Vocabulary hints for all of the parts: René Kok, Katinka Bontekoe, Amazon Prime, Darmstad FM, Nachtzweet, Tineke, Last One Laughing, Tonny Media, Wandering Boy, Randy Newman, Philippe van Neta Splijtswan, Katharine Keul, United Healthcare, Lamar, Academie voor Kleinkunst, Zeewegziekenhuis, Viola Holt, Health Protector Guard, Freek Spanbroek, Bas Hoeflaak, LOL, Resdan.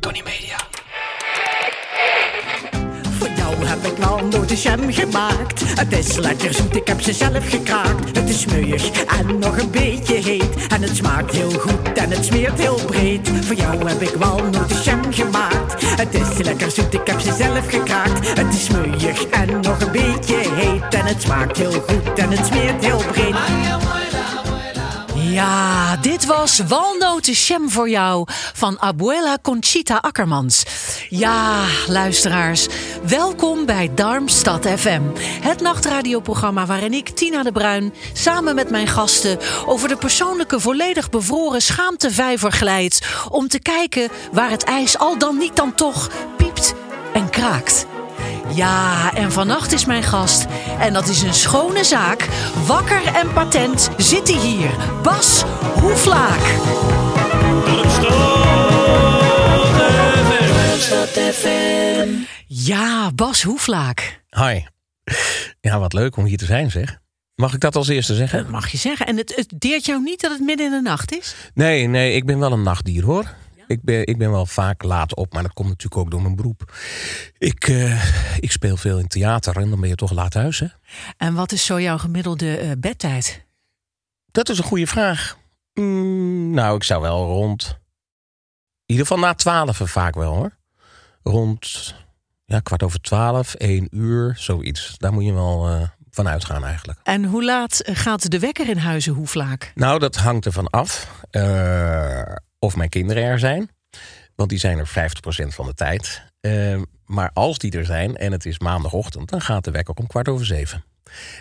Tonny Media. Voor jou heb ik nou nootjes jam gemaakt. Het is lekker zoet, ik heb ze zelf gekraakt. Het is smeuig en nog een beetje heet. En het smaakt heel goed en het smeert heel breed. Voor jou heb ik wel nootjes jam gemaakt. Het is lekker zoet, ik heb ze zelf gekraakt. Het is smeuig en nog een beetje heet. En het smaakt heel goed en het smeert heel breed. Ja, dit was Walnoten Jam voor jou van Abuela Conchita Akkermans. Ja, luisteraars, welkom bij Darmstad FM. Het nachtradioprogramma waarin ik, Tina de Bruin, samen met mijn gasten over de persoonlijke, volledig bevroren schaamtevijver glijd om te kijken waar het ijs al dan niet dan toch piept en kraakt. Ja, en vannacht is mijn gast, en dat is een schone zaak. Wakker en patent zit hij hier, Bas Hoeflaak. Darmstad FM. Ja, Bas Hoeflaak. Hi. Ja, wat leuk om hier te zijn, zeg. Mag ik dat als eerste zeggen? Dat mag je zeggen. En het deert jou niet dat het midden in de nacht is? Nee, ik ben wel een nachtdier, hoor. Ik ben wel vaak laat op, maar dat komt natuurlijk ook door mijn beroep. Ik speel veel in theater en dan ben je toch laat thuis, hè? En wat is zo jouw gemiddelde bedtijd? Dat is een goede vraag. Nou, ik zou wel rond... In ieder geval na 12 vaak wel, hoor. Rond 12:15, 1:00, zoiets. Daar moet je wel... van uitgaan eigenlijk. En hoe laat gaat de wekker in huizen, Hoeflaak? Nou, dat hangt ervan af of mijn kinderen er zijn. Want die zijn er 50% van de tijd. Maar als die er zijn en het is maandagochtend... dan gaat de wekker om 7:15.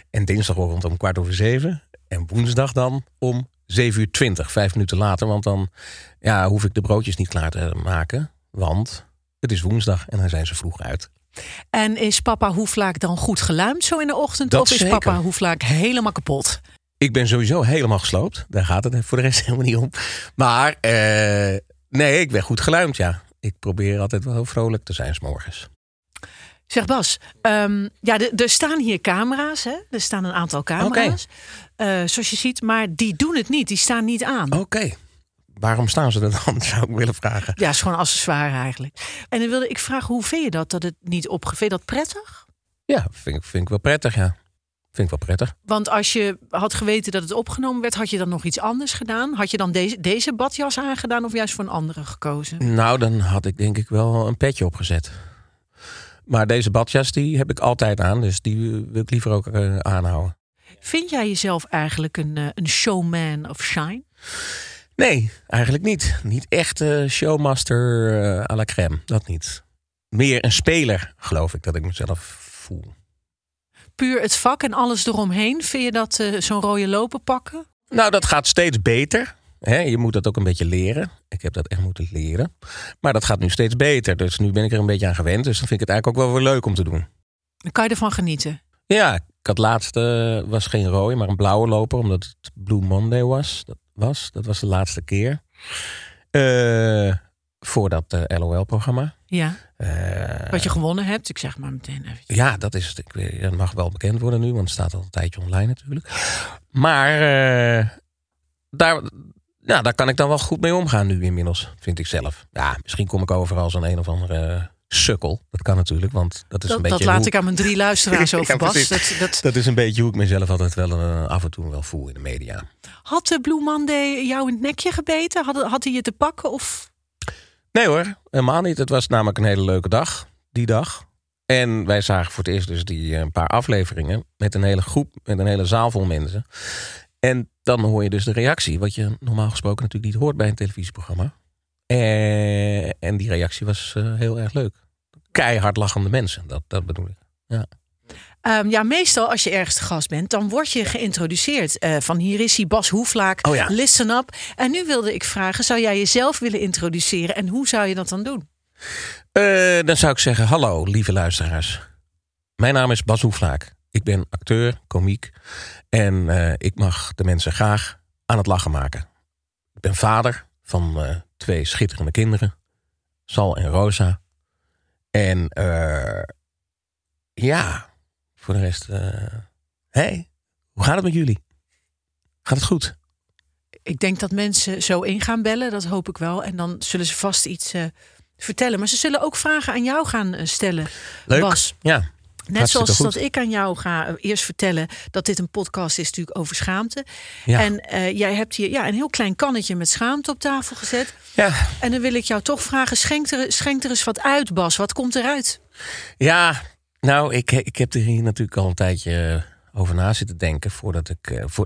En dinsdagochtend om 7:15. En woensdag dan om 7:20, 5 minuten later. Want dan hoef ik de broodjes niet klaar te maken. Want het is woensdag en dan zijn ze vroeg uit. En is papa Hoeflaak dan goed geluimd zo in de ochtend? Dat of is zeker. Papa Hoeflaak helemaal kapot? Ik ben sowieso helemaal gesloopt. Daar gaat het voor de rest helemaal niet om. Maar ik ben goed geluimd, ja. Ik probeer altijd wel vrolijk te zijn 's morgens. Zeg Bas, er staan hier camera's, hè? Er staan een aantal camera's, okay. Zoals je ziet. Maar die doen het niet, die staan niet aan. Oké. Waarom staan ze er dan, zou ik willen vragen. Ja, het is gewoon accessoire eigenlijk. En dan wilde ik vragen, hoe vind je dat het niet opgeveegd? Vind je dat prettig? Ja, vind ik wel prettig, ja. Vind ik wel prettig. Want als je had geweten dat het opgenomen werd... had je dan nog iets anders gedaan? Had je dan deze badjas aangedaan of juist voor een andere gekozen? Nou, dan had ik denk ik wel een petje opgezet. Maar deze badjas, die heb ik altijd aan. Dus die wil ik liever ook aanhouden. Vind jij jezelf eigenlijk een showman of shine? Nee, eigenlijk niet. Niet echt showmaster à la crème. Dat niet. Meer een speler, geloof ik, dat ik mezelf voel. Puur het vak en alles eromheen. Vind je dat zo'n rode loper pakken? Nou, dat gaat steeds beter. Hè, je moet dat ook een beetje leren. Ik heb dat echt moeten leren. Maar dat gaat nu steeds beter. Dus nu ben ik er een beetje aan gewend. Dus dan vind ik het eigenlijk ook wel weer leuk om te doen. Dan kan je ervan genieten? Ja, ik had laatst, was geen rode, maar een blauwe loper. Omdat het Blue Monday was. Dat was de laatste keer. Voor dat LOL-programma. Ja. Wat je gewonnen hebt, ik zeg maar meteen even. Ja, dat is het. Dat mag wel bekend worden nu, want het staat al een tijdje online natuurlijk. Maar daar kan ik dan wel goed mee omgaan nu inmiddels, vind ik zelf. Ja, misschien kom ik overal zo'n een of andere... sukkel, dat kan natuurlijk, want dat is een beetje... Dat laat ik aan mijn 3 luisteraars over, Bas. Dat is een beetje hoe ik mezelf altijd wel af en toe wel voel in de media. Had de Blue Monday jou in het nekje gebeten? Had hij je te pakken? Of? Nee hoor, helemaal niet. Het was namelijk een hele leuke dag, die dag. En wij zagen voor het eerst dus die een paar afleveringen... met een hele groep, met een hele zaal vol mensen. En dan hoor je dus de reactie, wat je normaal gesproken natuurlijk niet hoort bij een televisieprogramma. En die reactie was heel erg leuk. Keihard lachende mensen, dat bedoel ik. Ja. Ja, meestal als je ergens te gast bent, dan word je geïntroduceerd. Van hier is hij, Bas Hoeflaak, oh ja. Listen up. En nu wilde ik vragen, zou jij jezelf willen introduceren? En hoe zou je dat dan doen? Dan zou ik zeggen, hallo lieve luisteraars. Mijn naam is Bas Hoeflaak. Ik ben acteur, komiek. En ik mag de mensen graag aan het lachen maken. Ik ben vader van twee schitterende kinderen. Sal en Rosa. En ja, voor de rest... hey, hoe gaat het met jullie? Gaat het goed? Ik denk dat mensen zo in gaan bellen, dat hoop ik wel. En dan zullen ze vast iets vertellen. Maar ze zullen ook vragen aan jou gaan stellen. Leuk, Bas. Ja. Net zoals dat ik aan jou ga eerst vertellen dat dit een podcast is natuurlijk over schaamte. Ja. En jij hebt hier een heel klein kannetje met schaamte op tafel gezet. Ja. En dan wil ik jou toch vragen, schenk er eens wat uit, Bas. Wat komt eruit? Ja, nou, ik heb er hier natuurlijk al een tijdje over na zitten denken.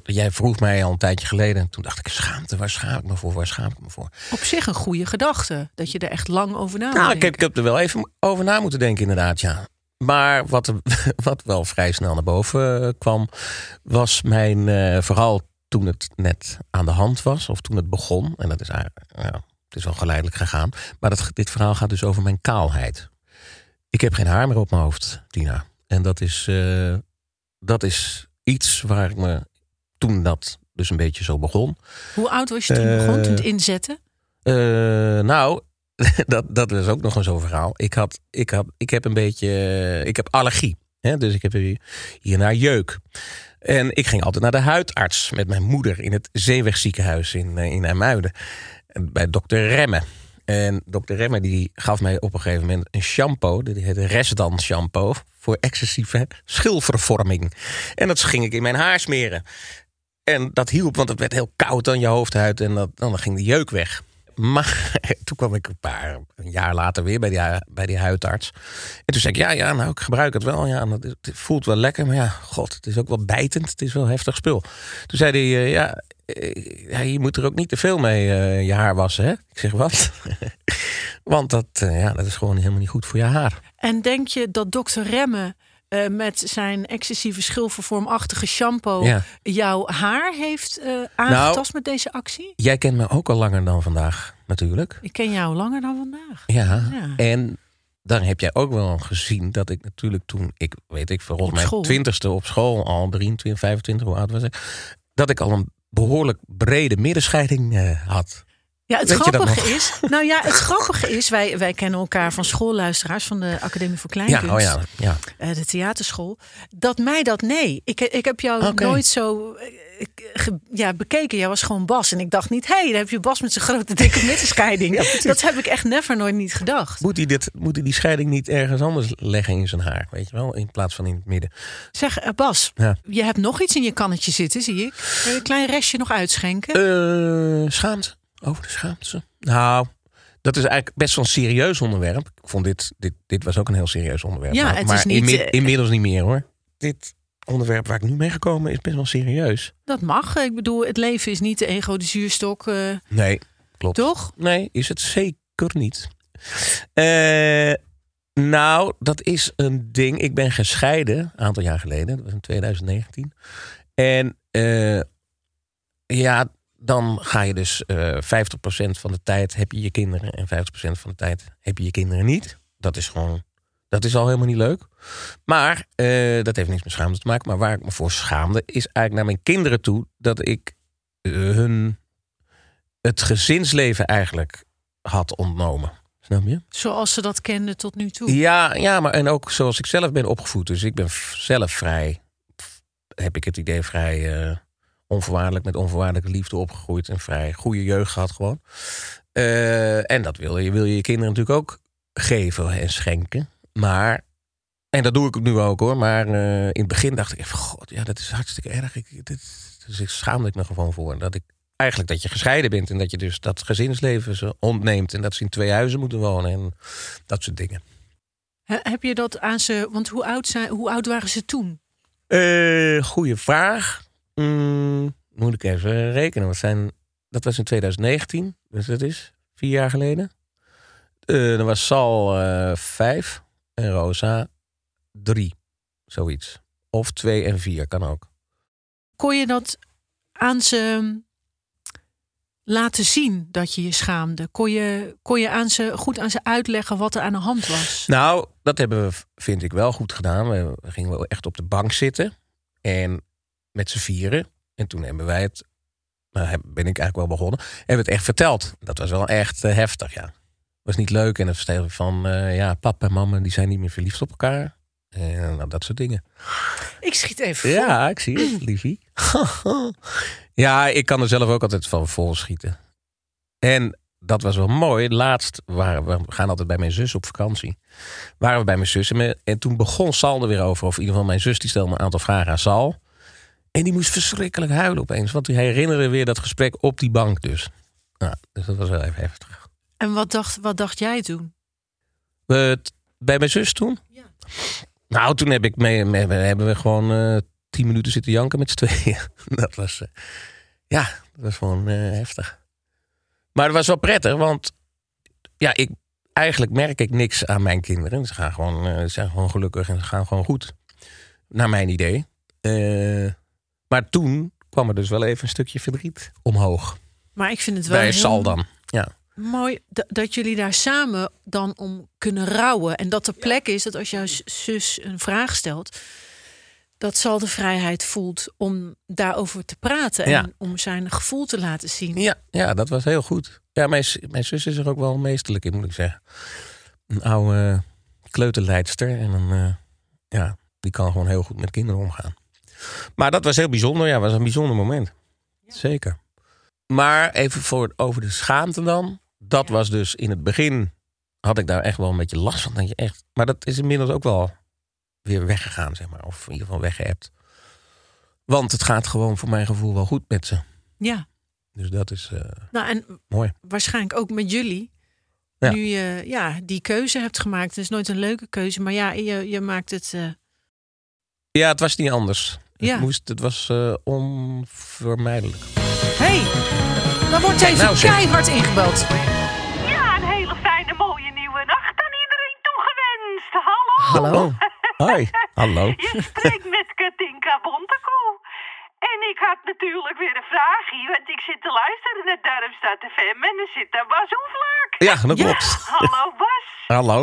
Jij vroeg mij al een tijdje geleden. En toen dacht ik, schaamte, waar schaam ik me voor? Op zich een goede gedachte, dat je er echt lang over na moet denken. Nou, ik heb er wel even over na moeten denken inderdaad, ja. Maar wat wel vrij snel naar boven kwam, was mijn vooral toen het net aan de hand was, of toen het begon. En dat is eigenlijk, het is wel geleidelijk gegaan. Maar dit verhaal gaat dus over mijn kaalheid. Ik heb geen haar meer op mijn hoofd, Tina. En dat is iets waar ik me toen dat dus een beetje zo begon. Hoe oud was je toen begon, toen het inzette? Nou... Dat is ook nog eens zo'n verhaal. Ik heb allergie. Hè? Dus ik heb hiernaar jeuk. En ik ging altijd naar de huidarts met mijn moeder in het Zeewegziekenhuis in IJmuiden. Bij dokter Remme. En dokter Remme die gaf mij op een gegeven moment een shampoo. Die heette Resdan shampoo. Voor excessieve schilvervorming. En dat ging ik in mijn haar smeren. En dat hielp, want het werd heel koud aan je hoofdhuid. En dan ging de jeuk weg. Maar toen kwam ik een jaar later weer bij die huidarts. En toen zei ik, nou, ik gebruik het wel. Ja, het voelt wel lekker, maar ja, god, het is ook wel bijtend. Het is wel heftig spul. Toen zei hij, je moet er ook niet te veel mee je haar wassen, hè? Ik zeg, wat? Want dat is gewoon helemaal niet goed voor je haar. En denk je dat dokter Remme met zijn excessieve schilvervormachtige shampoo jouw haar heeft aangetast met deze actie? Jij kent me ook al langer dan vandaag, natuurlijk. Ik ken jou langer dan vandaag. Ja. En dan heb jij ook wel gezien dat ik natuurlijk toen... volgens mijn 20ste op school al, 23, 25, hoe oud was ik... dat ik al een behoorlijk brede middenscheiding had... Ja, het grappige is, wij kennen elkaar van schoolluisteraars van de Academie voor Kleinkunst. Ja. De theaterschool. Dat mij dat, nee. Ik heb jou nooit zo bekeken. Jij was gewoon Bas. En ik dacht niet, daar heb je Bas met zijn grote dikke middenscheiding. Ja, dat heb ik echt nooit niet gedacht. Moet hij die scheiding niet ergens anders leggen in zijn haar? Weet je wel, in plaats van in het midden. Zeg, Bas, je hebt nog iets in je kannetje zitten, zie ik. Een klein restje nog uitschenken. Schaamte. Over de schaamte. Nou, dat is eigenlijk best wel een serieus onderwerp. Ik vond dit was ook een heel serieus onderwerp. Ja, inmiddels niet meer hoor. Dit onderwerp waar ik nu mee gekomen is best wel serieus. Dat mag. Ik bedoel, het leven is niet de ego de zuurstok. Nee, klopt. Toch? Nee, is het zeker niet. Nou, dat is een ding. Ik ben gescheiden een aantal jaar geleden. Dat was in 2019. En dan ga je dus 50% van de tijd heb je je kinderen... en 50% van de tijd heb je je kinderen niet. Dat is al helemaal niet leuk. Maar dat heeft niks met schaamte te maken. Maar waar ik me voor schaamde is eigenlijk naar mijn kinderen toe... dat ik hun het gezinsleven eigenlijk had ontnomen. Snap je? Zoals ze dat kenden tot nu toe. Ja, maar en ook zoals ik zelf ben opgevoed. Dus ik ben zelf vrij... heb ik het idee vrij... onvoorwaardelijk met onvoorwaardelijke liefde opgegroeid... en vrij goede jeugd gehad gewoon. En dat wil je kinderen natuurlijk ook geven en schenken. Maar, en dat doe ik nu ook hoor... maar in het begin dacht ik... even, god, dat is hartstikke erg. Dus ik schaamde ik me gewoon voor. Dat je gescheiden bent... en dat je dus dat gezinsleven ze ontneemt... en dat ze in twee huizen moeten wonen... en dat soort dingen. Heb je dat aan ze... want hoe oud waren ze toen? Goeie vraag... moet ik even rekenen. Dat was in 2019. Dus dat is 4 jaar geleden. Dan was Sal 5 en Rosa 3. Zoiets. Of 2 en 4, kan ook. Kon je dat aan ze laten zien dat je je schaamde? Kon je aan ze goed aan ze uitleggen wat er aan de hand was? Nou, dat hebben we, vind ik, wel goed gedaan. We gingen wel echt op de bank zitten. En met z'n vieren. En toen hebben wij het... Nou, ben ik eigenlijk wel begonnen. Hebben we het echt verteld. Dat was wel echt heftig, ja. Was niet leuk. En het vertelde van... ja, papa en mama, die zijn niet meer verliefd op elkaar. En dat soort dingen. Ik schiet even vol. Ja, ik zie het, liefie. Ja, ik kan er zelf ook altijd van vol schieten. En dat was wel mooi. Laatst waren we... gaan altijd bij mijn zus op vakantie. Waren we bij mijn zus. En toen begon Sal er weer over. Of in ieder geval mijn zus, die stelde me een aantal vragen aan Sal. En die moest verschrikkelijk huilen opeens. Want die herinnerde weer dat gesprek op die bank dus. Nou, dus dat was wel even heftig. En wat dacht jij toen? Bij mijn zus toen? Ja. Nou, toen heb ik hebben we gewoon 10 minuten zitten janken met z'n tweeën. Dat was, dat was gewoon heftig. Maar dat was wel prettig, want ja, eigenlijk merk ik niks aan mijn kinderen. Ze gaan gewoon, zijn gewoon gelukkig en ze gaan gewoon goed. Naar mijn idee. Maar toen kwam er dus wel even een stukje verdriet omhoog. Maar ik vind het wel bij Sal dan. Ja. Mooi dat jullie daar samen dan om kunnen rouwen. En dat de plek is dat als jouw zus een vraag stelt... dat Sal de vrijheid voelt om daarover te praten. En om zijn gevoel te laten zien. Ja, dat was heel goed. Ja, mijn zus is er ook wel meesterlijk in, moet ik zeggen. Een oude kleuterleidster. En die kan gewoon heel goed met kinderen omgaan. Maar dat was heel bijzonder. Ja, was een bijzonder moment. Ja. Zeker. Maar even over de schaamte dan. Dat was dus in het begin... had ik daar echt wel een beetje last van. Dat je echt, maar dat is inmiddels ook wel weer weggegaan, zeg maar. Of in ieder geval weggeëpt. Want het gaat gewoon voor mijn gevoel wel goed met ze. Ja. Dus dat is mooi. Waarschijnlijk ook met jullie. Ja. Nu je die keuze hebt gemaakt. Het is nooit een leuke keuze. Maar ja, je maakt het... Ja, het was niet anders. Ja. Het was onvermijdelijk. Hé, dan wordt even keihard ingebeld. Ja, een hele fijne, mooie nieuwe nacht aan iedereen toegewenst. Hallo. Hallo. Hoi. Hallo. Je spreekt met Katinka Bontekoe. En ik had natuurlijk weer een vraagje, want ik zit te luisteren naar Darmstad FM en er zit daar Bas Hoeflaak. Ja, dat klopt. Ja. Hallo Bas. Hallo.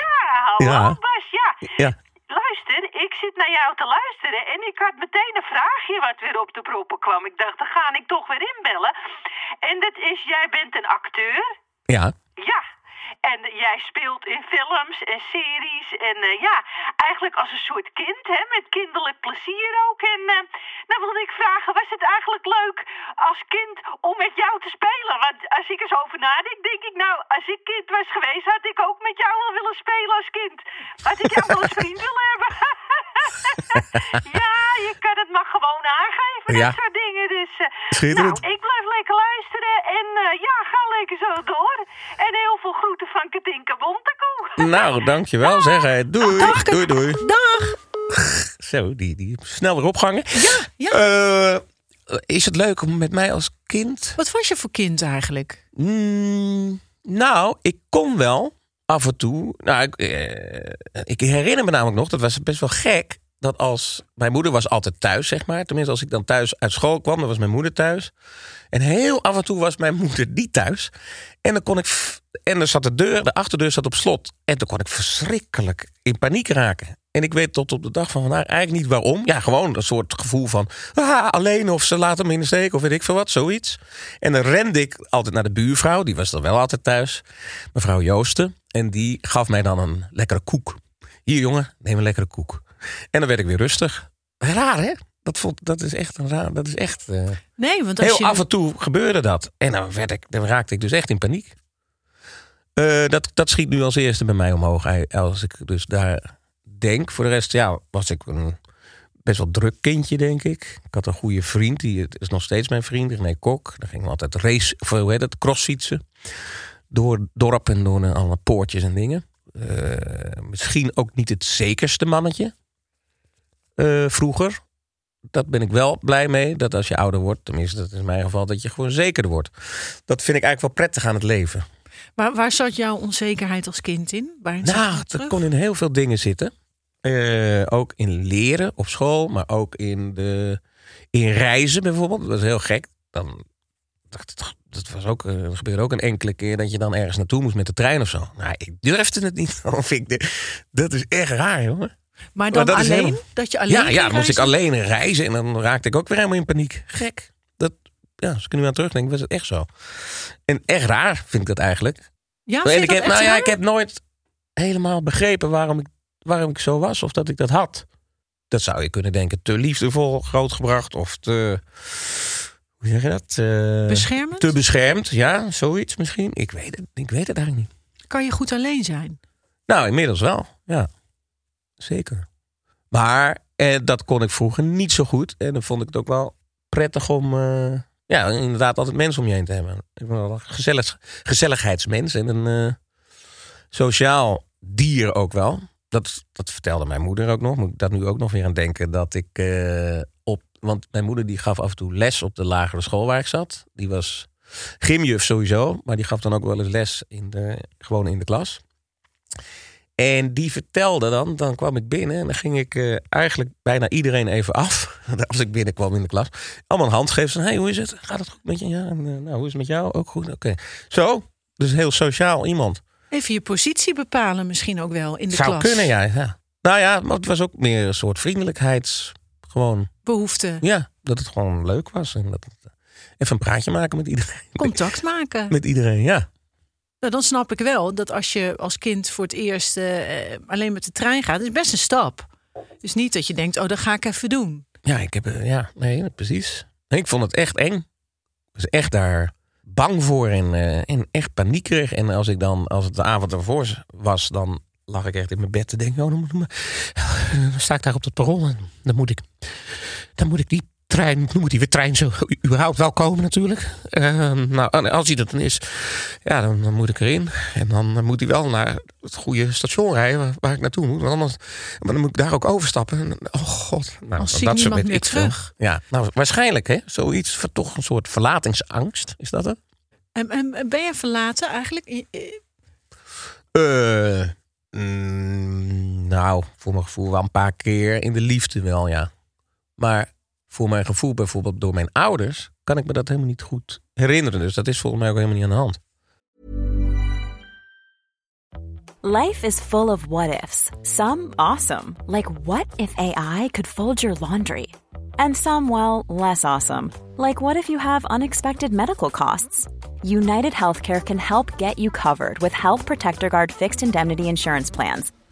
Ja, hallo Bas, ja. Luister, ik zit naar jou te luisteren en ik had meteen een vraagje wat weer op de proppen kwam. Ik dacht, dan ga ik toch weer inbellen. En dat is, jij bent een acteur. Ja. Ja. En jij speelt in films en series en eigenlijk als een soort kind, hè, met kinderlijk plezier ook. En dan wilde ik vragen, was het eigenlijk leuk als kind om met jou te spelen? Want als ik eens over nadenk, denk ik, nou, als ik kind was geweest, had ik ook met jou wel willen spelen als kind. Had ik jou wel eens vriend willen hebben? Ja, je kan het maar gewoon aangeven, dat soort dingen. Dus ik blijf lekker luisteren en ga lekker zo door. En heel veel groeten van Katinka Bontekoe. Nou, dankjewel. Zeg hij. Doei. Dag, doei. Dag. Zo, die snel weer opgangen. Ja. Is het leuk om met mij als kind... Wat was je voor kind eigenlijk? Nou, ik kon wel af en toe... Nou, ik herinner me namelijk nog, dat was best wel gek... dat als... Mijn moeder was altijd thuis, zeg maar. Tenminste, als ik dan thuis uit school kwam, dan was mijn moeder thuis. En heel af en toe was mijn moeder die thuis. En dan kon ik... En er zat de achterdeur zat op slot. En toen kon ik verschrikkelijk in paniek raken. En ik weet tot op de dag van vandaag eigenlijk niet waarom. Ja, gewoon een soort gevoel van... alleen of ze laten me in de steek of weet ik veel wat, zoiets. En dan rende ik altijd naar de buurvrouw. Die was dan wel altijd thuis. Mevrouw Joosten. En die gaf mij dan een lekkere koek. Hier jongen, neem een lekkere koek. En dan werd ik weer rustig. Raar, hè? Dat is echt een raar... Dat is echt, nee, want als heel je... af en toe gebeurde dat. En dan raakte ik dus echt in paniek. Dat schiet nu als eerste bij mij omhoog. Als ik dus daar denk. Voor de rest was ik een best wel druk kindje, denk ik. Ik had een goede vriend. Die is nog steeds mijn vriend. René Kok. Daar gingen we altijd crossfietsen. Door het dorp en door alle poortjes en dingen. Misschien ook niet het zekerste mannetje. Vroeger. Dat ben ik wel blij mee. Dat als je ouder wordt, tenminste dat is in mijn geval, dat je gewoon zekerder wordt. Dat vind ik eigenlijk wel prettig aan het leven. Maar waar zat jouw onzekerheid als kind in? Nou, dat kon in heel veel dingen zitten. Ook in leren op school, maar ook in reizen bijvoorbeeld. Dat was heel gek. Dat was ook, er gebeurde ook een enkele keer dat je dan ergens naartoe moest met de trein of zo. Nou, ik durfde het niet. Dat is echt raar, jongen. Maar dan dat alleen? Helemaal... Dat je alleen dan moest ik alleen reizen en dan raakte ik ook weer helemaal in paniek. Gek. Als ik er nu aan terugdenk, was het echt zo. En echt raar vind ik dat eigenlijk. Ja, vind ik dat echt raar? Ik heb nooit helemaal begrepen waarom ik zo was of dat ik dat had. Dat zou je kunnen denken. Te liefdevol grootgebracht of te... Hoe zeg je dat? Beschermend? Te beschermd, ja. Zoiets misschien. Ik weet het eigenlijk niet. Kan je goed alleen zijn? Nou, inmiddels wel. Ja, zeker. Maar dat kon ik vroeger niet zo goed. En dan vond ik het ook wel prettig om... inderdaad altijd mensen om je heen te hebben. Ik ben wel een gezelligheidsmens. En een sociaal dier ook wel. Dat vertelde mijn moeder ook nog. Moet ik dat nu ook nog weer aan denken. Dat ik want mijn moeder die gaf af en toe les op de lagere school waar ik zat. Die was gymjuf sowieso. Maar die gaf dan ook wel eens les gewoon in de klas. En die vertelde dan kwam ik binnen en dan ging ik eigenlijk bijna iedereen even af. Als ik binnenkwam in de klas. Allemaal een hand geven. Van, hey, hoe is het? Gaat het goed met je? Ja, en, hoe is het met jou? Ook goed? Oké. Zo, dus heel sociaal iemand. Even je positie bepalen misschien ook wel in de klas. Zou kunnen, ja. Nou ja, maar het was ook meer een soort vriendelijkheids... Gewoon... Behoefte. Ja, dat het gewoon leuk was. En dat het, even een praatje maken met iedereen. Contact maken. Met iedereen, ja. Nou, dan snap ik wel dat als je als kind voor het eerst alleen met de trein gaat... is best een stap. Dus niet dat je denkt, dat ga ik even doen. Ja, precies. Ik vond het echt eng. Ik was echt daar bang voor en echt paniekerig. En als het de avond ervoor was, dan lag ik echt in mijn bed te denken... dan sta ik daar op dat perron en dan moet ik die trein... moet die trein zo überhaupt wel komen natuurlijk. Als hij dat dan is, ja, dan moet ik erin. En dan moet hij wel naar het goede station rijden waar ik naartoe moet. Want anders, maar dan moet ik daar ook overstappen. En, oh god. Nou, als zie ik niemand meer terug. Ja, nou, waarschijnlijk, hè. Zoiets voor toch een soort verlatingsangst. Is dat het? En ben je verlaten eigenlijk? Nou, voor mijn gevoel wel een paar keer in de liefde wel, ja. Maar voor mijn gevoel bijvoorbeeld door mijn ouders... kan ik me dat helemaal niet goed herinneren. Dus dat is volgens mij ook helemaal niet aan de hand. Life is full of what-ifs. Some awesome. Like what if AI could fold your laundry? And some, well, less awesome. Like what if you have unexpected medical costs? United Healthcare can help get you covered with Health Protector Guard fixed indemnity insurance plans.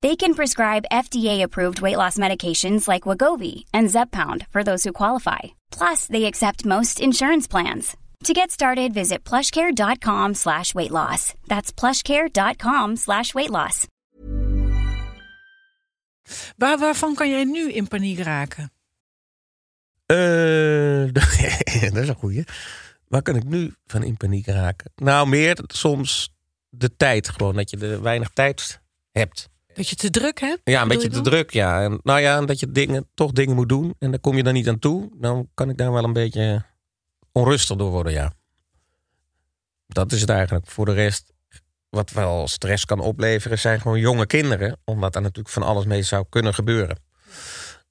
They can prescribe FDA-approved weight loss medications like Wigovi and ZepBound for those who qualify. Plus, they accept most insurance plans. To get started, visit plushcare.com/weightloss. That's plushcare.com/weightloss. Waarvan kan jij nu in paniek raken? Dat is een goeie. Waar kan ik nu van in paniek raken? Nou, meer soms de tijd. Gewoon dat je er weinig tijd hebt. Dat je te druk hebt? Ja, een beetje te druk, ja. En, nou ja, dat je toch dingen moet doen. En daar kom je dan niet aan toe. Dan kan ik daar wel een beetje onrustig door worden, ja. Dat is het eigenlijk. Voor de rest, wat wel stress kan opleveren, zijn gewoon jonge kinderen. Omdat daar natuurlijk van alles mee zou kunnen gebeuren.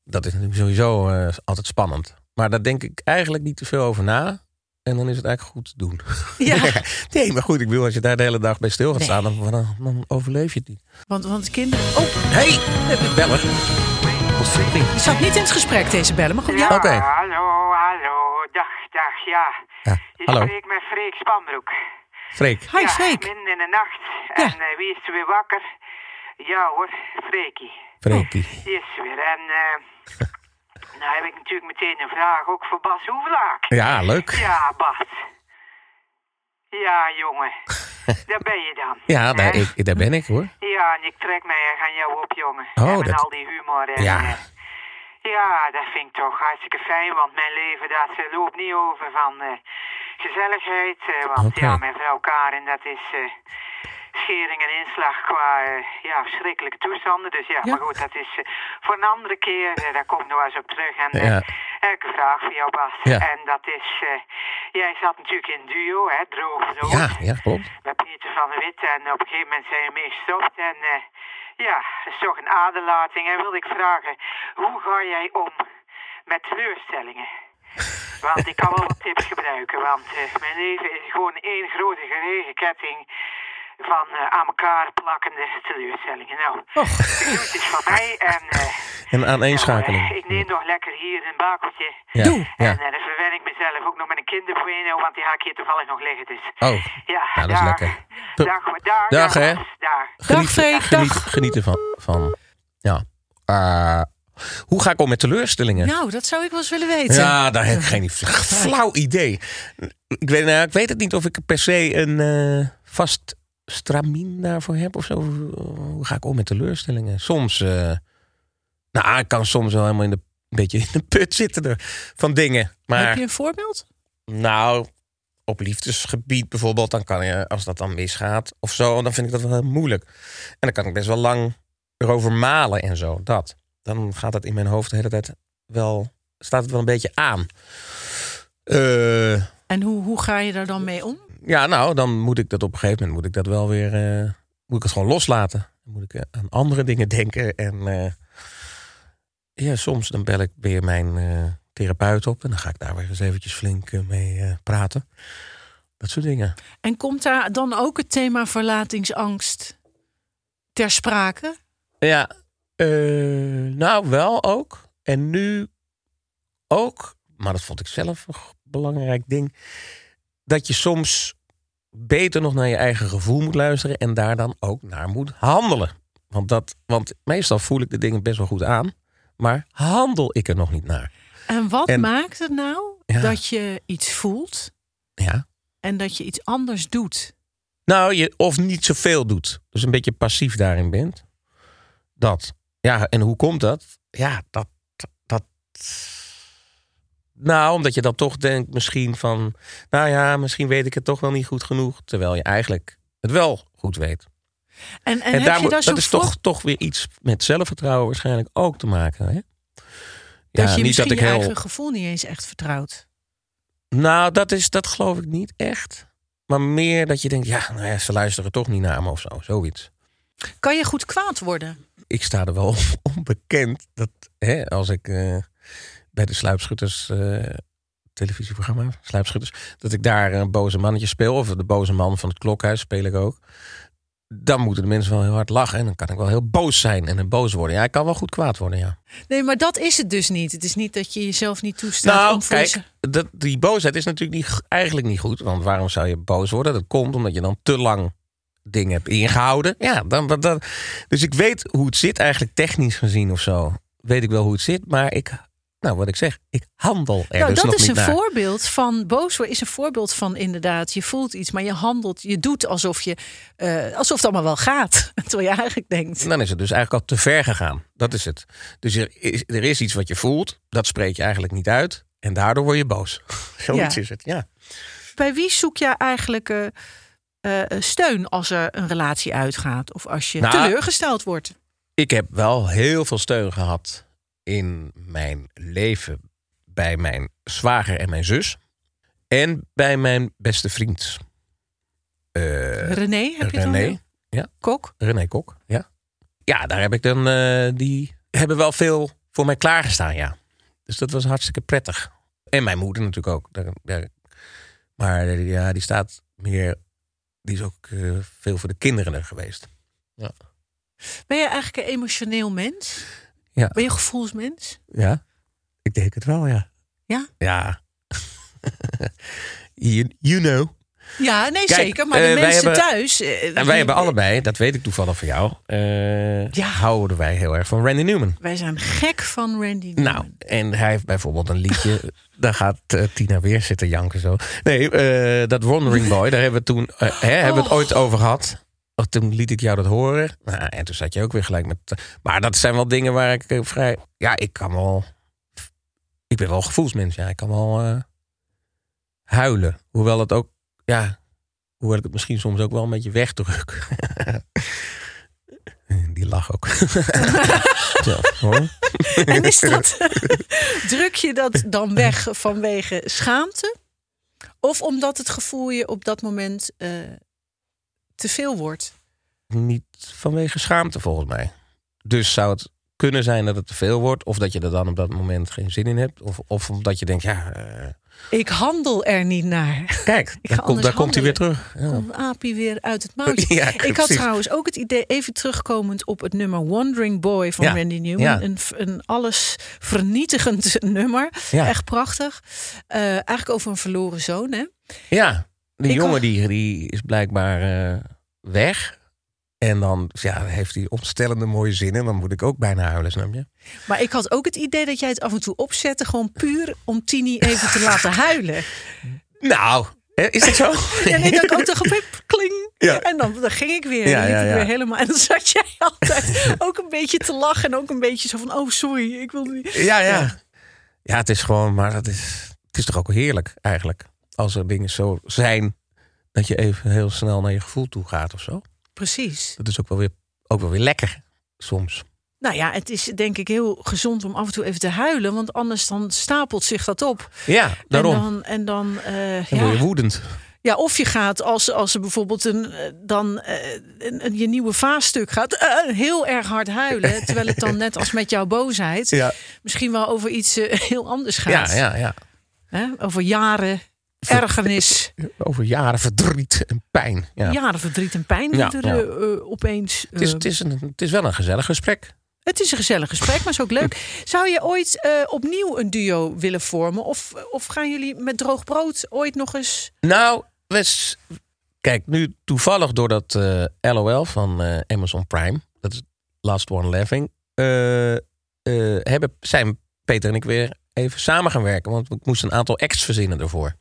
Dat is natuurlijk sowieso altijd spannend. Maar daar denk ik eigenlijk niet te veel over na. En dan is het eigenlijk goed te doen. Ja. Nee, maar goed, ik bedoel, als je daar de hele dag bij stil gaat staan... Dan overleef je het niet. Want kinderen... Oh, hey, beller. Je zat niet in het gesprek, deze bellen, maar goed, ja. Oké. Hallo. Dag, ja. Hallo. Ik spreek met Freek Spanbroek. Freek. Hi, ja, Freek. Midden in de nacht. Ja. En wie is er weer wakker? Ja hoor, Freekie. Freekie. Die is er weer. En nou heb ik natuurlijk meteen een vraag ook voor Bas Hoeflaak. Ja, leuk. Ja, Bas. Ja, jongen. Daar ben je dan. Ja, daar ben ik hoor. Ja, en ik trek mij erg aan jou op, jongen. Oh, met al die humor en... Ja. Ja, dat vind ik toch hartstikke fijn, want mijn leven dat loopt niet over van gezelligheid. Want okay. Ja, mijn vrouw Karin, dat is schering en inslag qua verschrikkelijke toestanden. Dus ja, maar goed, dat is voor een andere keer, daar kom ik nog eens op terug. En elke vraag voor jou, Bas. Ja. En dat is, jij zat natuurlijk in duo, hè, droog. Ja, klopt. Met Peter van de Wit en op een gegeven moment zijn we mee gestopt en... Ja, dat is toch een aderlating. En wilde ik vragen, hoe ga jij om met teleurstellingen? Want ik kan wel wat tips gebruiken. Want mijn leven is gewoon één grote geregen ketting van aan elkaar plakkende teleurstellingen. Nou, de groetjes van mij en... en aaneenschakeling. Ik neem nog lekker hier een bakeltje. Ja. En dan verwen ik mezelf ook nog met een kinderbueno, want die ga ik hier toevallig nog liggen. Dus. Oh, ja, nou, dat is lekker. Dag, hè. Geniet ervan. Ja. Hoe ga ik om met teleurstellingen? Nou, dat zou ik wel eens willen weten. Ja, daar heb ik geen flauw idee. Ik weet het niet of ik per se een vast stramien daarvoor heb of zo. Hoe ga ik om met teleurstellingen? Soms... Nou, ik kan soms wel helemaal een beetje in de put zitten van dingen. Maar, heb je een voorbeeld? Nou, op liefdesgebied bijvoorbeeld, dan kan je, als dat dan misgaat of zo, dan vind ik dat wel heel moeilijk. En dan kan ik best wel lang erover malen en zo. Dan gaat dat in mijn hoofd de hele tijd wel, staat het wel een beetje aan. En hoe ga je daar dan mee om? Ja, nou, dan moet ik dat op een gegeven moment wel weer, moet ik het gewoon loslaten. Dan moet ik aan andere dingen denken en... Ja, soms dan bel ik weer mijn therapeut op en dan ga ik daar weer eens eventjes flink mee praten. Dat soort dingen. En komt daar dan ook het thema verlatingsangst ter sprake? Ja, nou wel ook. En nu ook, maar dat vond ik zelf een belangrijk ding, dat je soms beter nog naar je eigen gevoel moet luisteren en daar dan ook naar moet handelen. Want meestal voel ik de dingen best wel goed aan. Maar handel ik er nog niet naar. En wat maakt het nou dat je iets voelt... en dat je iets anders doet? Nou, of niet zoveel doet. Dus een beetje passief daarin bent. Dat. Ja, en hoe komt dat? Ja, dat... Nou, omdat je dan toch denkt misschien van... Nou ja, misschien weet ik het toch wel niet goed genoeg. Terwijl je eigenlijk het wel goed weet. En heb je dat is toch weer iets met zelfvertrouwen waarschijnlijk ook te maken. Hè? Ja, dat je niet dat ik je eigen gevoel niet eens echt vertrouwt. Nou, dat geloof ik niet echt. Maar meer dat je denkt, ze luisteren toch niet naar me of zo. Zoiets. Kan je goed kwaad worden? Ik sta er wel onbekend. Dat, hè, als ik bij de Sluipschutters... televisieprogramma, Sluipschutters... dat ik daar een boze mannetje speel... of de boze man van het Klokhuis speel ik ook... Dan moeten de mensen wel heel hard lachen. En dan kan ik wel heel boos zijn en boos worden. Ja, ik kan wel goed kwaad worden, ja. Nee, maar dat is het dus niet. Het is niet dat je jezelf niet toestaat. Nou, kijk, die boosheid is natuurlijk eigenlijk niet goed. Want waarom zou je boos worden? Dat komt omdat je dan te lang dingen hebt ingehouden. Ja, dus ik weet hoe het zit eigenlijk technisch gezien of zo. Weet ik wel hoe het zit, maar wat ik zeg, ik handel er dus nog niet naar. Dat is een voorbeeld van, boos worden is een voorbeeld van inderdaad, je voelt iets, maar je handelt, je doet alsof het allemaal wel gaat. Terwijl je eigenlijk denkt. Dan is het dus eigenlijk al te ver gegaan. Dat is het. Dus er is iets wat je voelt, dat spreek je eigenlijk niet uit en daardoor word je boos. Zoiets is het, ja. Bij wie zoek je eigenlijk steun als er een relatie uitgaat of als je teleurgesteld wordt? Ik heb wel heel veel steun gehad in mijn leven bij mijn zwager en mijn zus. En bij mijn beste vriend. René, heb je het dan? Ja. Kok? René Kok, ja. Ja, daar heb ik dan... die hebben wel veel voor mij klaargestaan, ja. Dus dat was hartstikke prettig. En mijn moeder natuurlijk ook. Maar ja, die staat meer... Die is ook veel voor de kinderen er geweest. Ja. Ben je eigenlijk een emotioneel mens? Ja. Ben je een gevoelsmens? Ja, ik denk het wel, ja. Ja? Ja. You know. Ja, nee, kijk, zeker. Maar de mensen hebben, thuis... wij hebben allebei, dat weet ik toevallig van jou... houden wij heel erg van Randy Newman. Wij zijn gek van Randy Newman. Nou, en hij heeft bijvoorbeeld een liedje... Daar gaat Tina weer zitten janken zo. Nee, dat Wandering Boy, daar hebben we toen... hebben we het ooit over gehad. Oh, toen liet ik jou dat horen. Nou, en toen zat je ook weer gelijk met... Maar dat zijn wel dingen waar ik vrij... Ja, ik kan wel... Ik ben wel gevoelsmens, ja. Ik kan wel huilen. Hoewel dat ook... Ja, hoewel ik het misschien soms ook wel een beetje wegdruk. Die lach ook. Zelf, hoor. En is dat... Druk je dat dan weg vanwege schaamte? Of omdat het gevoel je op dat moment te veel wordt? Niet vanwege schaamte, volgens mij. Dus zou het kunnen zijn dat het te veel wordt... of dat je er dan op dat moment geen zin in hebt... of omdat je denkt, ja... Ik handel er niet naar. Kijk, daar komt hij weer terug. Ja. Komt Apie weer uit het mouwtje. Ja, ik had trouwens ook het idee, even terugkomend op het nummer Wandering Boy van Randy Newman. Ja. Een allesvernietigend nummer. Ja. Echt prachtig. Eigenlijk over een verloren zoon, hè? Ja, die jongen die is blijkbaar weg. En dan heeft hij opstellende mooie zinnen. Dan moet ik ook bijna huilen, snap je? Maar ik had ook het idee dat jij het af en toe opzette... gewoon puur om Tini even te laten huilen. Nou, is dat zo? Ja, nee, dan ook toch kling. Ja. En dan ging ik weer. Ja. Weer helemaal. En dan zat jij altijd ook een beetje te lachen. En ook een beetje zo van, oh sorry, ik wil niet. Ja. Ja, het is gewoon, maar het is toch ook heerlijk eigenlijk. Als er dingen zo zijn dat je even heel snel naar je gevoel toe gaat of zo. Precies. Dat is ook wel weer lekker, soms. Nou ja, het is denk ik heel gezond om af en toe even te huilen. Want anders dan stapelt zich dat op. Ja, daarom. En dan word je woedend. Ja, of je gaat als er bijvoorbeeld je nieuwe vaasstuk gaat... heel erg hard huilen, terwijl het dan net als met jouw boosheid... Ja. Misschien wel over iets heel anders gaat. Ja. Over jaren... Ergernis. Over jaren verdriet en pijn. Ja. Jaren verdriet en pijn. Ja, opeens. Het is wel een gezellig gesprek. Het is een gezellig gesprek, maar is ook leuk. Zou je ooit opnieuw een duo willen vormen? Of gaan jullie met droog brood ooit nog eens... Nou, kijk, nu toevallig door dat LOL van Amazon Prime... dat is Last One Laughing... zijn Peter en ik weer even samen gaan werken. Want ik moest een aantal acts verzinnen daarvoor.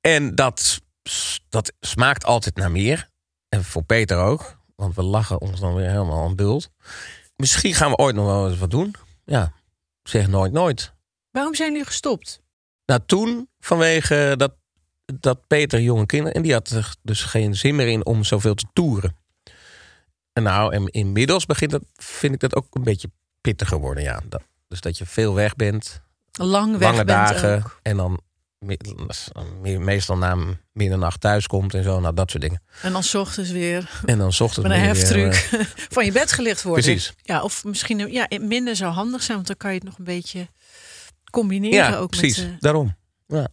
En dat smaakt altijd naar meer. En voor Peter ook. Want we lachen ons dan weer helemaal aan bult. Misschien gaan we ooit nog wel eens wat doen. Ja, zeg nooit nooit. Waarom zijn jullie gestopt? Nou, toen vanwege dat Peter jonge kinderen... en die had er dus geen zin meer in om zoveel te toeren. En nou, inmiddels vind ik dat ook een beetje pittiger worden. Ja. Dus dat je veel weg bent. Lang weg lange bent dagen. Ook. En dan... meestal na middernacht thuis komt en zo, nou dat soort dingen. En dan 's ochtends weer. En dan 's ochtends met een heftruck weer, van je bed gelicht worden. Precies. Ja, of misschien minder zou handig zijn, want dan kan je het nog een beetje combineren. Ja, ook precies. Met, daarom. Ja.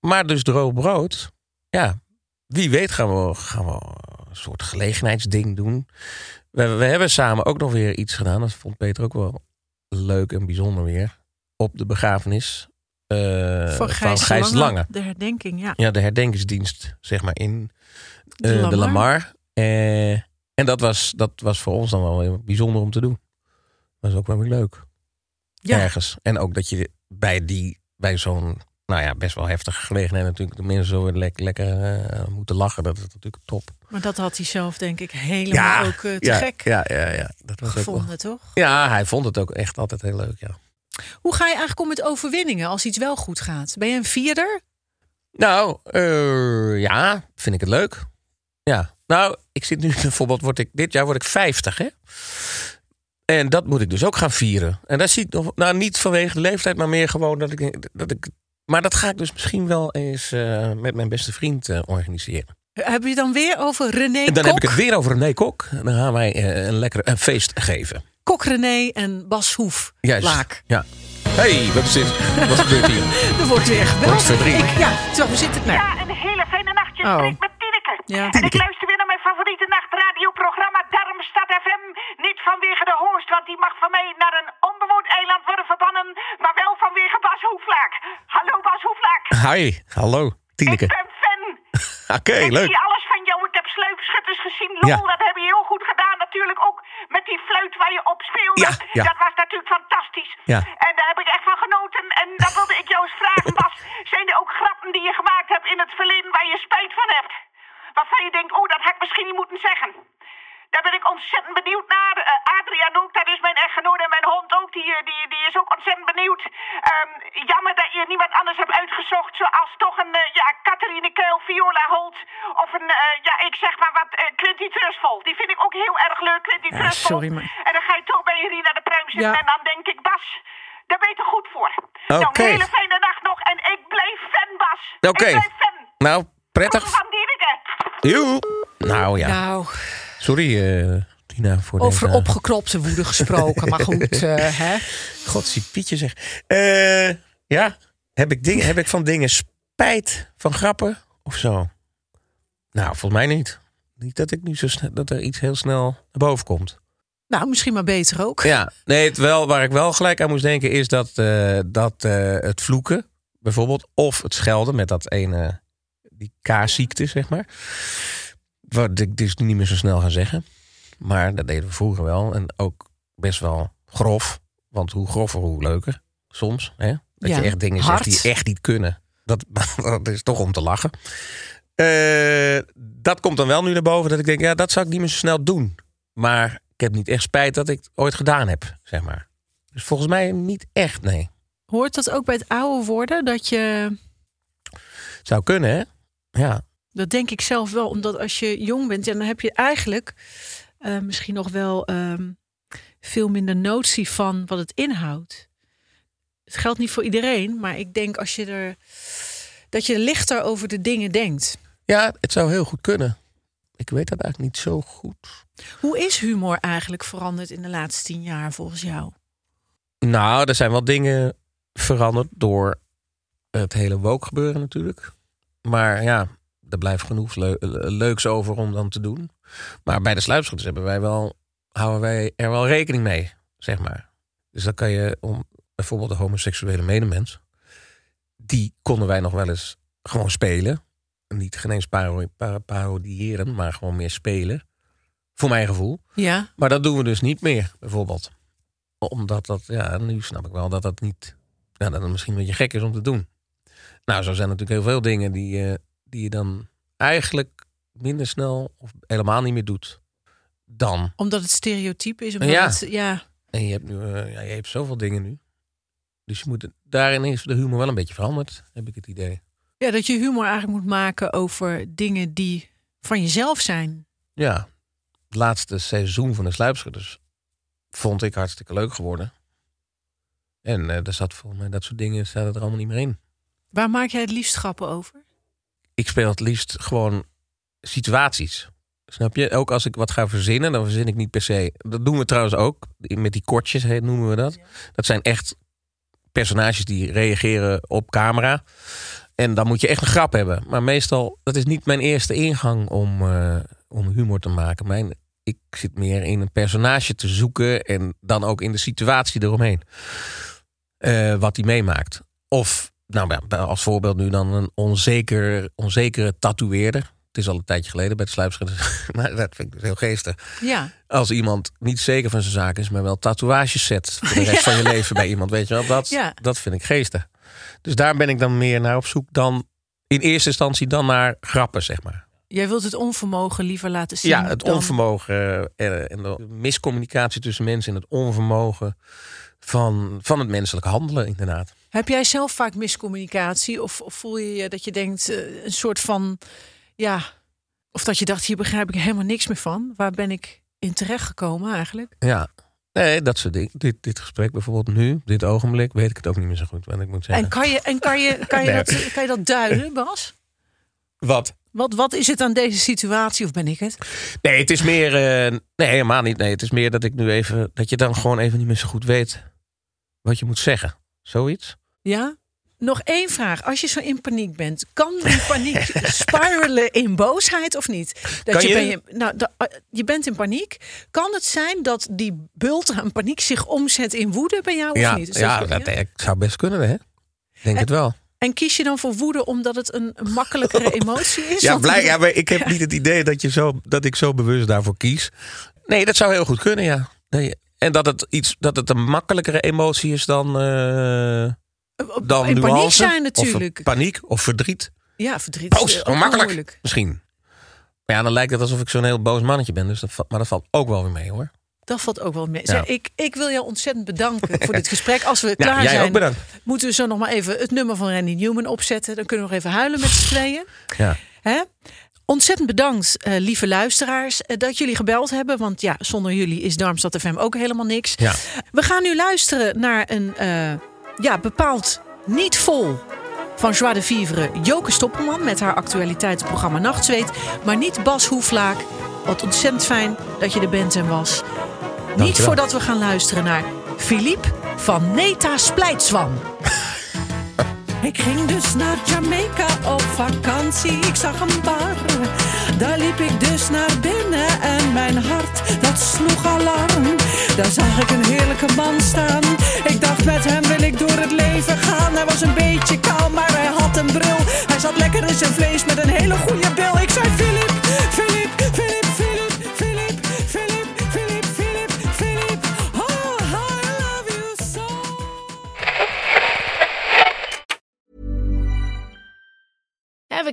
Maar dus droog brood. Ja, wie weet gaan we een soort gelegenheidsding doen. We hebben samen ook nog weer iets gedaan. Dat vond Peter ook wel leuk en bijzonder weer. Op de begrafenis. Van Gijs Lange. De herdenking, ja. Ja, de herdenkingsdienst, zeg maar, in de Lamar. En dat was voor ons dan wel heel bijzonder om te doen. Dat was ook wel weer leuk. Ja. Ergens. En ook dat je bij zo'n, nou ja, best wel heftige gelegenheid natuurlijk... de mensen zo lekker moeten lachen. Dat is natuurlijk top. Maar dat had hij zelf, denk ik, helemaal ook te gek. Ja. Dat was gevonden, ook wel, toch? Ja, hij vond het ook echt altijd heel leuk, ja. Hoe ga je eigenlijk om met overwinningen als iets wel goed gaat? Ben je een vierder? Nou, ja, vind ik het leuk. Ja, nou, ik zit nu bijvoorbeeld, dit jaar word ik 50, hè? En dat moet ik dus ook gaan vieren. En dat zie ik nog, nou niet vanwege de leeftijd, maar meer gewoon dat ik. Maar dat ga ik dus misschien wel eens met mijn beste vriend organiseren. Heb je dan weer over René Kok? Dan heb ik het weer over René Kok. En dan gaan wij een feest geven. Kok René en Bas Hoeflaak. Ja. Hey, wat gebeurt hier? Er wordt weer gebeld. Terwijl we zitten. Nou. Ja, een hele fijne nacht. Je spreekt met Tineke. Ja. En ik luister weer naar mijn favoriete nachtradioprogramma Darmstad FM. Niet vanwege de host, want die mag van mij naar een onbewoond eiland worden verbannen. Maar wel vanwege Bas Hoeflaak. Hallo Bas Hoeflaak. Hi, hallo Tineke. Ik ben fan. Oké, leuk. Zie je alles van jou? Ik heb sleupschutters gezien. LOL, ja. Dat heb je heel goed gedaan. Natuurlijk ook met die fluit waar je op speelde. Ja, ja. Dat was natuurlijk fantastisch. Ja. En daar heb ik echt van genoten. En dat wilde ik jou eens vragen, Bas. Zijn er ook grappen die je gemaakt hebt in het verleden waar je spijt van hebt? Waarvan je denkt, oh, dat had ik misschien niet moeten zeggen. Daar ben ik ontzettend benieuwd naar. Adriaan Doek, dat is mijn echtgenoot en mijn hond ook. Die is ook ontzettend benieuwd. Jammer dat je niemand anders hebt uitgezocht. Zoals toch een Katharine Keul, Viola Holt. Of een, ik zeg maar wat, Quinty Trusvol. Die vind ik ook heel erg leuk, Quinty Trusvol. Sorry, maar... En dan ga je toch bij jullie naar de Pruim zitten. Ja. En dan denk ik, Bas, daar ben je te goed voor. Okay. Nou, een hele fijne nacht nog. En ik blijf fan, Bas. Okay. Ik blijf fan. Nou, prettig. Van Tineke. Joe. Nou ja. Nou... Sorry, Tina. Voor over de, opgekropte woede gesproken, maar goed. Hè? Godzie Pietje zeg. Heb ik van dingen spijt van grappen of zo? Nou, volgens mij niet. Niet dat ik nu zo snel, dat er iets heel snel naar boven komt. Nou, misschien maar beter ook. Ja, nee, waar ik wel gelijk aan moest denken is dat het vloeken bijvoorbeeld of het schelden met dat ene die K-ziekte, zeg maar. Wat ik dus niet meer zo snel ga zeggen. Maar dat deden we vroeger wel. En ook best wel grof. Want hoe grover, hoe leuker. Soms. Hè? Dat je echt dingen zegt die echt niet kunnen. Dat is toch om te lachen. Dat komt dan wel nu naar boven. Dat ik denk, ja, dat zou ik niet meer zo snel doen. Maar ik heb niet echt spijt dat ik het ooit gedaan heb. Zeg maar. Dus volgens mij niet echt, nee. Hoort dat ook bij het oude worden? Dat je... Zou kunnen, hè? Ja. Dat denk ik zelf wel, omdat als je jong bent... dan heb je eigenlijk misschien nog wel veel minder notie van wat het inhoudt. Het geldt niet voor iedereen, maar ik denk als je dat je lichter over de dingen denkt. Ja, het zou heel goed kunnen. Ik weet dat eigenlijk niet zo goed. Hoe is humor eigenlijk veranderd in de laatste 10 jaar volgens jou? Nou, er zijn wel dingen veranderd door het hele woke gebeuren natuurlijk. Maar ja... Er blijft genoeg leuks over om dan te doen. Maar bij de sluipschutters houden wij er wel rekening mee, zeg maar. Dus dan kan je, bijvoorbeeld de homoseksuele medemens... die konden wij nog wel eens gewoon spelen. Niet geneens parodiëren, maar gewoon meer spelen. Voor mijn gevoel. Ja. Maar dat doen we dus niet meer, bijvoorbeeld. Omdat nu snap ik wel dat dat niet... Nou, dat het misschien een beetje gek is om te doen. Nou, zo zijn natuurlijk heel veel dingen die... die je dan eigenlijk minder snel of helemaal niet meer doet dan. Omdat het stereotype is. En je hebt nu je hebt zoveel dingen nu. Dus daarin is de humor wel een beetje veranderd, heb ik het idee. Ja, dat je humor eigenlijk moet maken over dingen die van jezelf zijn. Ja, het laatste seizoen van de Sluipschutters vond ik hartstikke leuk geworden. En daar zat volgens mij dat soort dingen zaten er allemaal niet meer in. Waar maak jij het liefst grappen over? Ik speel het liefst gewoon situaties. Snap je? Ook als ik wat ga verzinnen, dan verzin ik niet per se. Dat doen we trouwens ook. Met die kortjes noemen we dat. Dat zijn echt personages die reageren op camera. En dan moet je echt een grap hebben. Maar meestal, dat is niet mijn eerste ingang om humor te maken. Ik zit meer in een personage te zoeken. En dan ook in de situatie eromheen. Wat hij meemaakt. Of... Nou ja, als voorbeeld nu dan een onzekere tatoeëerder. Het is al een tijdje geleden bij de Sluipschutters. Maar dat vind ik dus heel geestig. Ja. Als iemand niet zeker van zijn zaak is, maar wel tatoeages zet voor de rest van je leven bij iemand. Weet je wel, dat vind ik geestig. Dus daar ben ik dan meer naar op zoek dan in eerste instantie dan naar grappen, zeg maar. Jij wilt het onvermogen liever laten zien. Ja, het onvermogen en de miscommunicatie tussen mensen en het onvermogen van het menselijk handelen, inderdaad. Heb jij zelf vaak miscommunicatie? Of voel je dat je denkt een soort van... of dat je dacht, hier begrijp ik helemaal niks meer van. Waar ben ik in terechtgekomen eigenlijk? Ja, nee, dat soort dingen. Dit gesprek bijvoorbeeld nu, dit ogenblik... weet ik het ook niet meer zo goed, want ik moet zeggen. En kan je dat duiden, Bas? Wat is het aan deze situatie, of ben ik het? Nee, het is meer... nee, helemaal niet. Nee, het is meer dat ik nu even... dat je dan gewoon even niet meer zo goed weet... wat je moet zeggen. Zoiets. Ja? Nog 1 vraag. Als je zo in paniek bent... kan die paniek spiralen in boosheid of niet? Je bent in paniek. Kan het zijn dat die bult aan paniek zich omzet in woede bij jou of niet? Dus ja, dat zou best kunnen, hè? Ik denk het wel. En kies je dan voor woede omdat het een makkelijkere emotie is? Ja, ja, maar ik heb niet het idee dat ik zo bewust daarvoor kies. Nee, dat zou heel goed kunnen, ja. Nee, en dat het een makkelijkere emotie is dan in paniek zijn natuurlijk. Of paniek of verdriet. Ja, verdriet boos, is makkelijk misschien. Maar ja, dan lijkt het alsof ik zo'n heel boos mannetje ben. Dus maar dat valt ook wel weer mee, hoor. Dat valt ook wel mee. Ja. Zeg, ik wil jou ontzettend bedanken voor dit gesprek. Als we klaar zijn, moeten we zo nog maar even het nummer van Randy Newman opzetten. Dan kunnen we nog even huilen met z'n tweeën. Ja. Hè? Ontzettend bedankt, lieve luisteraars, dat jullie gebeld hebben. Want ja, zonder jullie is Darmstad FM ook helemaal niks. Ja. We gaan nu luisteren naar een bepaald niet vol van Joie de Vivre, Joke Stoppelman, met haar actualiteitenprogramma Nachtzweet. Maar niet Bas Hoeflaak. Wat ontzettend fijn dat je er bent en was. Dankjewel. Niet voordat we gaan luisteren naar Philippe van Neta Splijtswan. Ik ging dus naar Jamaica op vakantie, ik zag een bar. Daar liep ik dus naar binnen en mijn hart, dat sloeg alarm. Daar zag ik een heerlijke man staan. Ik dacht, met hem wil ik door het leven gaan. Hij was een beetje kaal, maar hij had een bril. Hij zat lekker in zijn vlees met een hele goede bil. Ik zei, Philippe, Philippe, Philippe. Ever